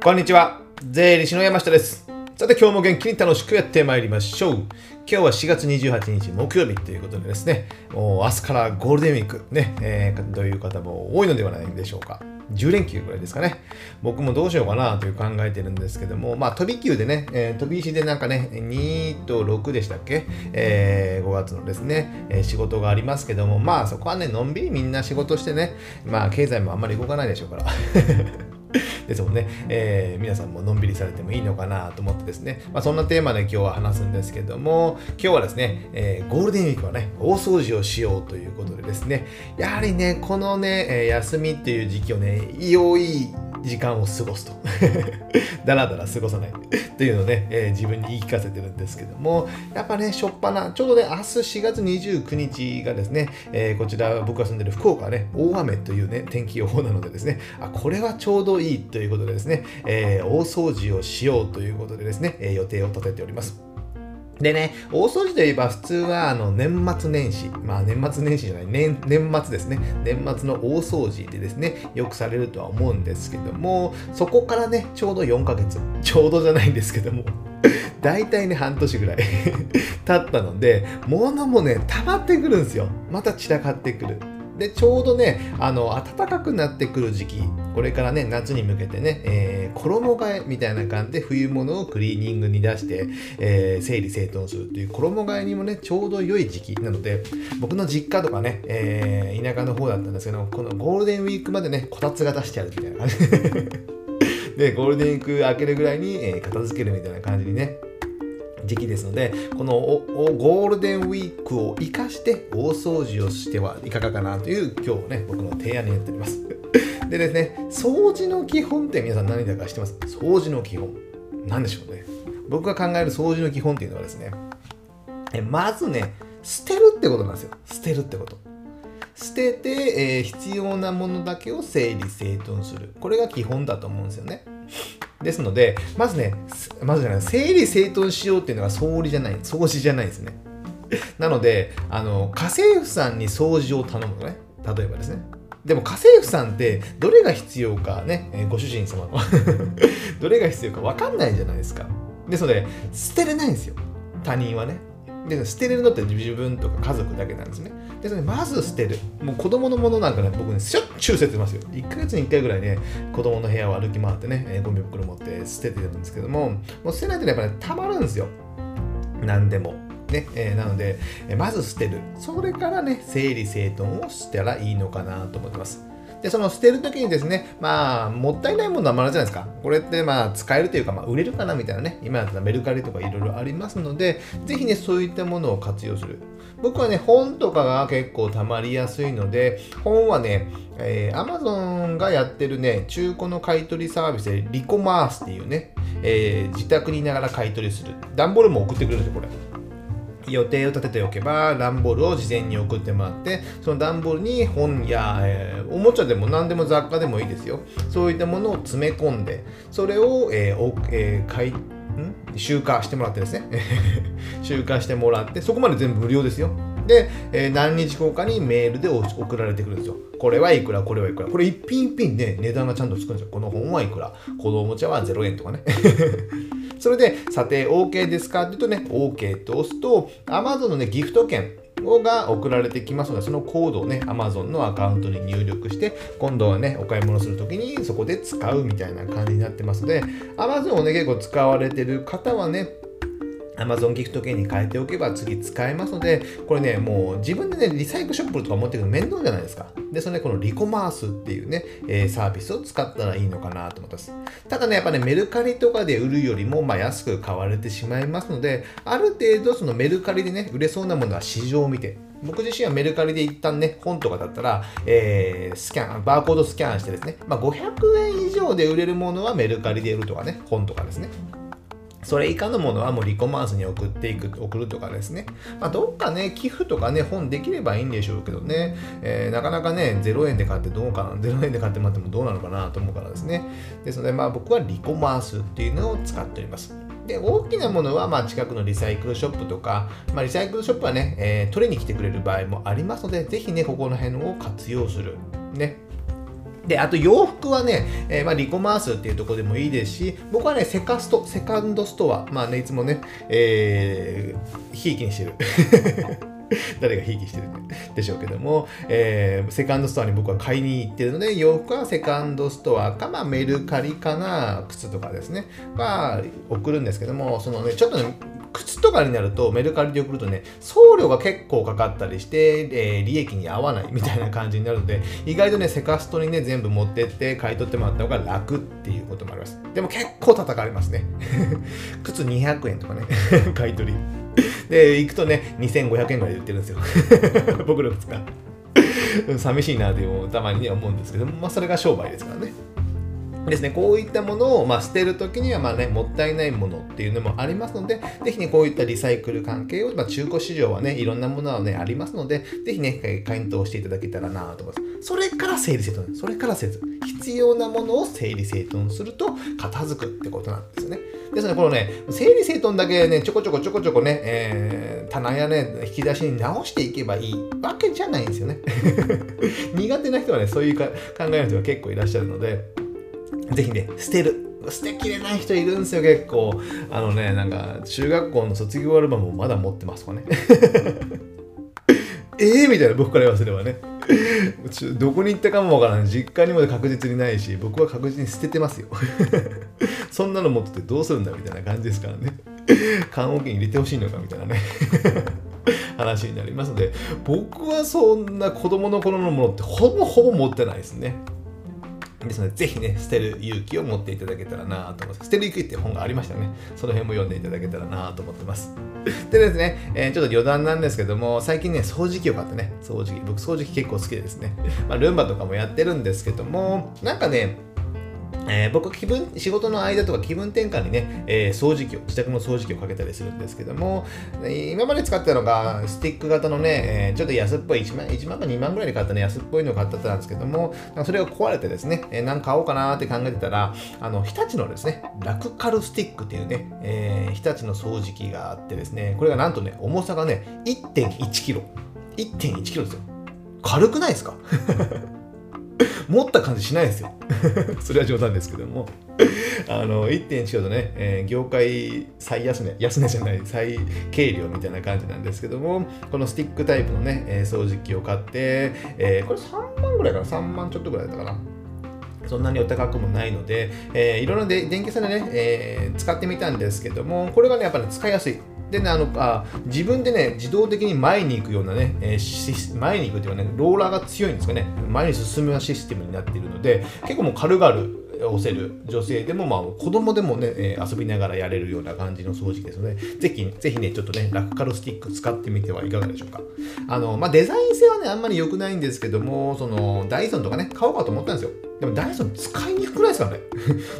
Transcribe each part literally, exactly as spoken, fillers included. こんにちは、税理士の山下です。さて今日も元気に楽しくやってまいりましょう。今日はしがつにじゅうはちにち木曜日ということでですね、もう明日からゴールデンウィークね、えー、という方も多いのではないでしょうか。じゅうれんきゅうぐらいですかね。僕もどうしようかなという考えてるんですけども、まあ飛び級でね、えー、飛び石でなんかね、にとろくでしたっけ、えー、ごがつのですね、えー、仕事がありますけども、まあそこはね、のんびりみんな仕事してね、まあ経済もあんまり動かないでしょうから。ですもんね、えー、皆さんものんびりされてもいいのかなと思ってですね、まあ、そんなテーマで今日は話すんですけども、今日はですね、えー、ゴールデンウィークはね、大掃除をしようということでですね、やはりね、このね、休みっていう時期をね、良い時間を過ごすとだらだら過ごさないっていうのをね、えー、自分に言い聞かせてるんですけども、やっぱね、しょっぱなちょうどね、明日しがつにじゅうくにちがですね、えー、こちら僕が住んでる福岡はね、大雨というね、天気予報なのでですね、あ、これはちょうどいいということでですね、えー、大掃除をしようということでですね、えー、予定を立てております。でね、大掃除といえば普通はあの年末年始、まあ年末年始じゃない、年、年末ですね、年末の大掃除でですね、よくされるとは思うんですけども、そこからね、ちょうどよんかげつ、ちょうどじゃないんですけども、大体ね、半年ぐらい経ったので、物もね、溜まってくるんですよ。また散らかってくる。で、ちょうどね、あの、暖かくなってくる時期、これからね、夏に向けてね、えー、衣替えみたいな感じで冬物をクリーニングに出して、えー、整理整頓するという衣替えにもね、ちょうど良い時期なので、僕の実家とかね、えー、田舎の方だったんですけど、このゴールデンウィークまでね、こたつが出してあるみたいな感じで、ゴールデンウィーク明けるぐらいに、えー、片付けるみたいな感じにね、時期ですので、このおおゴールデンウィークを生かして大掃除をしてはいかがかなという、今日ね、僕の提案になっております。でですね、掃除の基本って皆さん何だか知ってます？掃除の基本。何でしょうね。僕が考える掃除の基本っていうのはですね、えまずね、捨てるってことなんですよ。捨てるってこと。捨てて、えー、必要なものだけを整理整頓する。これが基本だと思うんですよね。ですので、まずね、まずじゃない、整理整頓しようっていうのが総理じゃない、掃除じゃないですね。なので、あの、家政婦さんに掃除を頼むのね。例えばですね。でも家政婦さんってどれが必要かね、えー、ご主人様のどれが必要か分かんないじゃないですか。ですので、捨てれないんですよ。他人はね。で、捨てれるのって自分とか家族だけなんですね。ですので、まず捨てる。もう子供のものなんかね、僕ね、しょっちゅう捨ててますよ。いっかげつにいっかいぐらいね、子供の部屋を歩き回ってね、ゴミ袋持って捨ててるんですけども、もう捨てないとやっぱね、たまるんですよ。何でも。ね、えー、なので、まず捨てる。それからね、整理整頓をしたらいいのかなと思ってます。で、その捨てるときにですね、まあ、もったいないものはまだじゃないですか。これってまあ、使えるというか、まあ、売れるかなみたいなね、今だったらメルカリとかいろいろありますので、ぜひね、そういったものを活用する。僕はね、本とかが結構たまりやすいので、本はね、えー、Amazon がやってるね、中古の買い取りサービスで、リコマースっていうね、えー、自宅にいながら買い取りする。段ボールも送ってくれるんですよ、これ。予定を立てておけば、段ボールを事前に送ってもらって、その段ボールに本や、えー、おもちゃでも何でも雑貨でもいいですよ。そういったものを詰め込んで、それを、えーおえー、買い、ん集荷してもらってですね。集荷してもらって、そこまで全部無料ですよ。で、えー、何日後かにメールで送られてくるんですよ。これはいくら、これはいくら。これ一品一品ね、値段がちゃんとつくんですよ。この本はいくら、このおもちゃはゼロえんとかね。それで、査定 OK ですかって言うとね、OK と押すと、Amazon のね、ギフト券が送られてきますので、そのコードをね、Amazon のアカウントに入力して、今度はね、お買い物するときにそこで使うみたいな感じになってますので、Amazon をね、結構使われてる方はね、Amazon ギフト券に変えておけば次使えますので、これね、もう自分でね、リサイクルショップとか持ってくるの面倒じゃないですか。ですので、このリコマースっていうね、えー、サービスを使ったらいいのかなと思います。ただね、やっぱね、メルカリとかで売るよりも、まあ、安く買われてしまいますので、ある程度そのメルカリでね、売れそうなものは市場を見て、僕自身はメルカリで一旦ね、本とかだったら、えー、スキャン、バーコードスキャンしてですね、まあ、ごひゃくえん以上で売れるものはメルカリで売るとかね、本とかですね。それ以下のものはもうリコマースに送っていく、送るとかですね。まあ、どっかね、寄付とかね、本できればいいんでしょうけどね、えー、なかなかね、ゼロえんで買ってどうかな、ゼロえんで買ってもらってもどうなのかなと思うからですね。ですので、まあ僕はリコマースっていうのを使っております。で、大きなものは、まあ、近くのリサイクルショップとか、まあ、リサイクルショップはね、えー、取りに来てくれる場合もありますので、ぜひね、ここの辺を活用する。ね。で、あと洋服はね、えー、まあ、リコマースっていうところでもいいですし、僕はね、セカスト、セカンドストア、まあね、いつもね、えー、ひいきにしてる。誰がひいきしてるんでしょうけども、えー、セカンドストアに僕は買いに行ってるので、洋服はセカンドストアか、まあ、メルカリかな、靴とかですね、まあ、送るんですけども、そのね、ちょっとね、靴とかになるとメルカリで送るとね、送料が結構かかったりして、えー、利益に合わないみたいな感じになるので、意外とね、セカストにね、全部持ってって買い取ってもらった方が楽っていうこともあります。でも結構叩かれますね。靴にひゃくえんとかね、買い取り。で、行くとね、にせんごひゃくえんぐらいで売ってるんですよ。僕の靴が。寂しいなってたまに、ね、思うんですけど、まあ、それが商売ですからね。ですね、こういったものを、まあ、捨てるときには、まあね、もったいないものっていうのもありますので、ぜひね、こういったリサイクル関係を、まあ、中古市場はね、いろんなものはね、ありますので、ぜひね、検討していただけたらなと思います。それから整理整頓、それから整理。必要なものを整理整頓すると、片付くってことなんですね。ですので、このね、整理整頓だけね、ちょこちょこちょこちょこね、えー、棚やね、引き出しに直していけばいいわけじゃないんですよね。苦手な人はね、そういうか考えの人が結構いらっしゃるので、ぜひね、捨てる。捨てきれない人いるんですよ、結構。あのね、なんか、中学校の卒業アルバムをまだ持ってますとかね。ええみたいな、僕から言わせればね。どこに行ったかもわからない。実家にも確実にないし、僕は確実に捨ててますよ。そんなの持っててどうするんだみたいな感じですからね。缶オケに入れてほしいのかみたいなね。話になりますので、僕はそんな子供の頃のものってほぼほぼ持ってないですね。ですので、ぜひね、捨てる勇気を持っていただけたらなと思います。捨てる勇気って本がありましたね。その辺も読んでいただけたらなと思ってます。でですね、えー、ちょっと余談なんですけども、最近ね、掃除機を買ってね、掃除機。僕、掃除機結構好きでですね、まあ、ルンバとかもやってるんですけども、なんかね、えー、僕気分、仕事の間とか気分転換にね、えー、掃除機を、自宅の掃除機をかけたりするんですけども、今まで使ってたのが、スティック型のね、えー、ちょっと安っぽい、いちまんかにまんぐらいで買ったね、安っぽいのを買ってたんですけども、それが壊れてですね、えー、なんか買おうかなーって考えてたら、あの、日立のですね、ラクカルスティックっていうね、えー、日立の掃除機があってですね、これがなんとね、重さがね、いってんいちキロ。いってんいちキロですよ。軽くないですか？持った感じしないですよ。それは冗談ですけども。あの、いってんいちキロとね、えー、業界最安値、安値じゃない、最軽量みたいな感じなんですけども、このスティックタイプのね、えー、掃除機を買って、えー、これさんまんぐらいかな、さんまんちょっとぐらいだったかな。そんなにお高くもないので、えー、いろんなで電気屋さんでね、えー、使ってみたんですけども、これがね、やっぱり、ね、使いやすい。でね、あのあ自分でね、自動的に前に行くようなね、えー、前に行くというかね、ローラーが強いんですかね、前に進むようなシステムになっているので、結構もう軽々押せる、女性でも、まあ、子供でもね、えー、遊びながらやれるような感じの掃除機ですので、ぜひ、ぜひね、ちょっとね、ラクカルスティック使ってみてはいかがでしょうか。あの、まあ、デザイン性はね、あんまり良くないんですけども、その、ダイソンとかね、買おうかと思ったんですよ。でも、ダイソン使いにくくないですかね。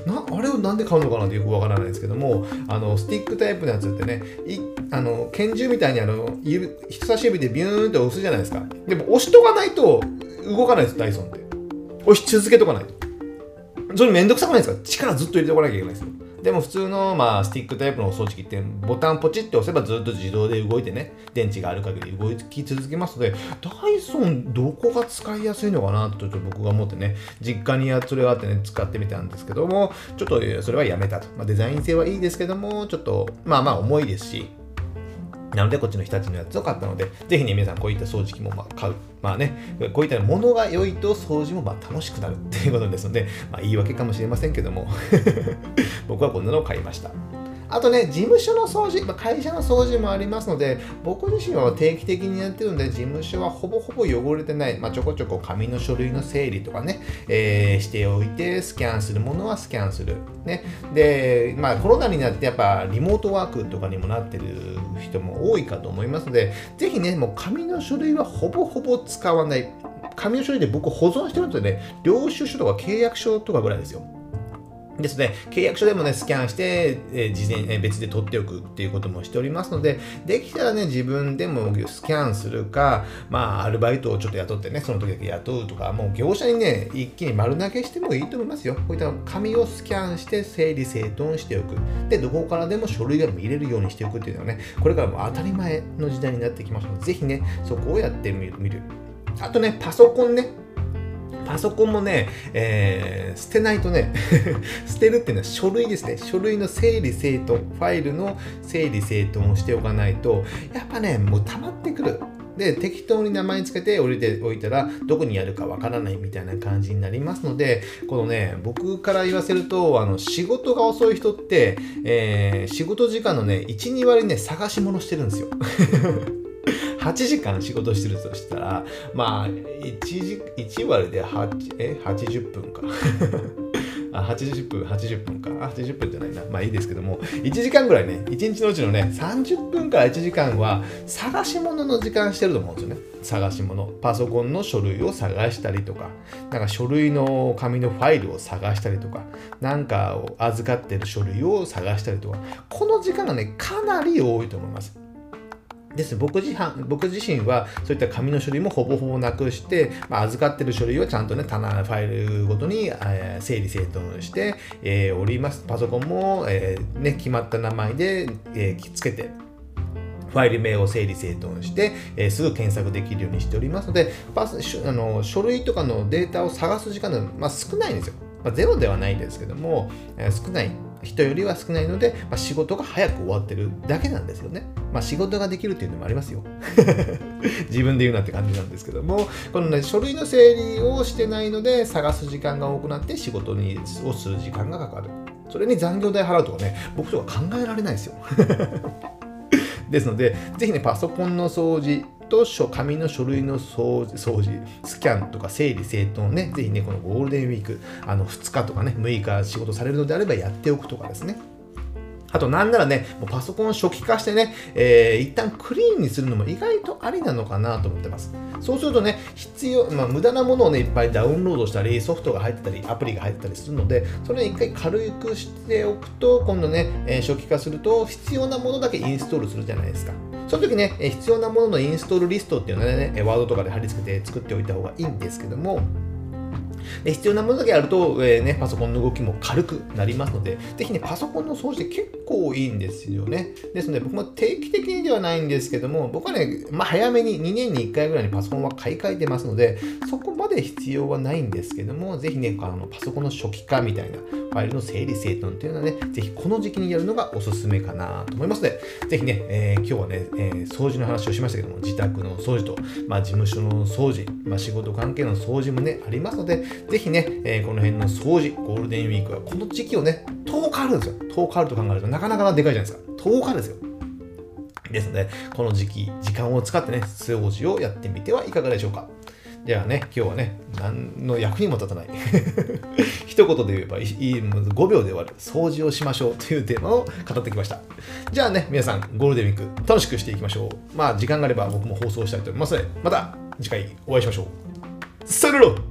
な、あれをなんで買うのかなってよくわからないですけども、あの、スティックタイプのやつってね、いあの、拳銃みたいにあの、指、人差し指でビューンって押すじゃないですか。でも、押しとかないと動かないです、ダイソンって。押し続けとかないと。それめんどくさくないですか？力ずっと入れておかなきゃいけないですよ。でも普通の、まあ、スティックタイプの掃除機ってボタンポチって押せばずっと自動で動いてね、電池がある限り動き続けますので、ダイソンどこが使いやすいのかなとちょっと僕が思ってね、実家にそれがあってね、使ってみたんですけども、ちょっとそれはやめたと。まあ、デザイン性はいいですけども、ちょっとまあまあ重いですし、なのでこっちの日立のやつを買ったので、ぜひね、皆さんこういった掃除機もまあ買う。まあね、こういったものが良いと掃除もまあ楽しくなるっていうことですので、まあ、言い訳かもしれませんけども、僕はこんなのを買いました。あとね、事務所の掃除、まあ、会社の掃除もありますので、僕自身は定期的にやってるので、事務所はほぼほぼ汚れてない、まあ、ちょこちょこ紙の書類の整理とかね、えー、しておいて、スキャンするものはスキャンする。ね、で、まあ、コロナになってやっぱリモートワークとかにもなってる人も多いかと思いますので、ぜひね、もう紙の書類はほぼほぼ使わない。紙の書類で僕保存してるとね、領収書とか契約書とかぐらいですよ。ですね、契約書でもね、スキャンして、えー、事前に、えー、別で取っておくっていうこともしておりますので、できたらね、自分でもスキャンするか、まあ、アルバイトをちょっと雇ってね、その時だけ雇うとか、もう業者にね、一気に丸投げしてもいいと思いますよ。こういった紙をスキャンして、整理整頓しておく。で、どこからでも書類が見れるようにしておくっていうのはね、これからも当たり前の時代になってきますので、ぜひね、そこをやってみる。あとね、パソコンね。パソコンもね、えー、捨てないとね捨てるっていうのは書類ですね。書類の整理整頓、ファイルの整理整頓をしておかないと、やっぱね、もう溜まってくる。で、適当に名前つけて降りておいたらどこにやるかわからないみたいな感じになりますので、このね、僕から言わせると、あの仕事が遅い人って、えー、仕事時間のね いちに 割ね探し物してるんですよはちじかん仕事してるとしたら、まあ 1, 1割で8えはちじゅっぷんかあはちじゅっぷんはちじゅっぷんかはちじゅっぷんじゃないな、まあいいですけども、いちじかんぐらいね、いちにちのうちのねさんじゅっぷんからいちじかんは探し物の時間してると思うんですよね。探し物、パソコンの書類を探したりとか、なんか書類の紙のファイルを探したりとか、なんかを預かってる書類を探したりとか、この時間がねかなり多いと思います。です僕自身、僕自身はそういった紙の書類もほぼほぼなくして、まあ、預かってる書類をちゃんとね棚、ファイルごとに、えー、整理整頓して、えー、おります。パソコンも、えーね、決まった名前で、えー、つけてファイル名を整理整頓して、えー、すぐ検索できるようにしておりますので、パスあの書類とかのデータを探す時間が、まあ、少ないんですよ、まあ、ゼロではないんですけども、えー、少ない人よりは少ないので、まあ、仕事が早く終わってるだけなんですよね。まあ、仕事ができるっていうのもありますよ自分で言うなって感じなんですけども、このね書類の整理をしてないので探す時間が多くなって、仕事にをする時間がかかる。それに残業代払うとかね、僕とか考えられないですよですので、ぜひねパソコンの掃除と紙の書類の掃除、掃除スキャンとか整理整頓をね、ぜひねこのゴールデンウィーク、あのふつかとかねむいか仕事されるのであればやっておくとかですね。あとなんならね、もうパソコンを初期化してね、えー、一旦クリーンにするのも意外とありなのかなと思ってます。そうするとね、必要、まあ、無駄なものをね、いっぱいダウンロードしたり、ソフトが入ってたり、アプリが入ってたりするので、それを一回軽くしておくと、今度ね、えー、初期化すると必要なものだけインストールするじゃないですか。その時ね、えー、必要なもののインストールリストっていうのはね、ワードとかで貼り付けて作っておいた方がいいんですけども、で必要なものだけやると、えーね、パソコンの動きも軽くなりますので、ぜひねパソコンの掃除って結構いいんですよね。ですので僕も定期的にではないんですけども、僕はね、まあ、早めににねんにいっかいぐらいにパソコンは買い替えてますので、そこまで必要はないんですけども、ぜひねあのパソコンの初期化みたいな、ファイルの整理整頓っていうのはね、ぜひこの時期にやるのがおすすめかなと思いますので、ぜひね、えー、今日はね、えー、掃除の話をしましたけども、自宅の掃除と、まあ、事務所の掃除、まあ、仕事関係の掃除もねありますので、ぜひね、えー、この辺の掃除、ゴールデンウィークはこの時期をね、とおかあるんですよ。とおかあると考えるとなかなかでかいじゃないですか。とおかですよ。ですので、この時期、時間を使ってね、掃除をやってみてはいかがでしょうか。ではね、今日はね、何の役にも立たない一言で言えばいい、ごびょうで終わる掃除をしましょうというテーマを語ってきました。じゃあね、皆さん、ゴールデンウィーク楽しくしていきましょう。まあ、時間があれば僕も放送したいと思いますので、また次回お会いしましょう。さよなら。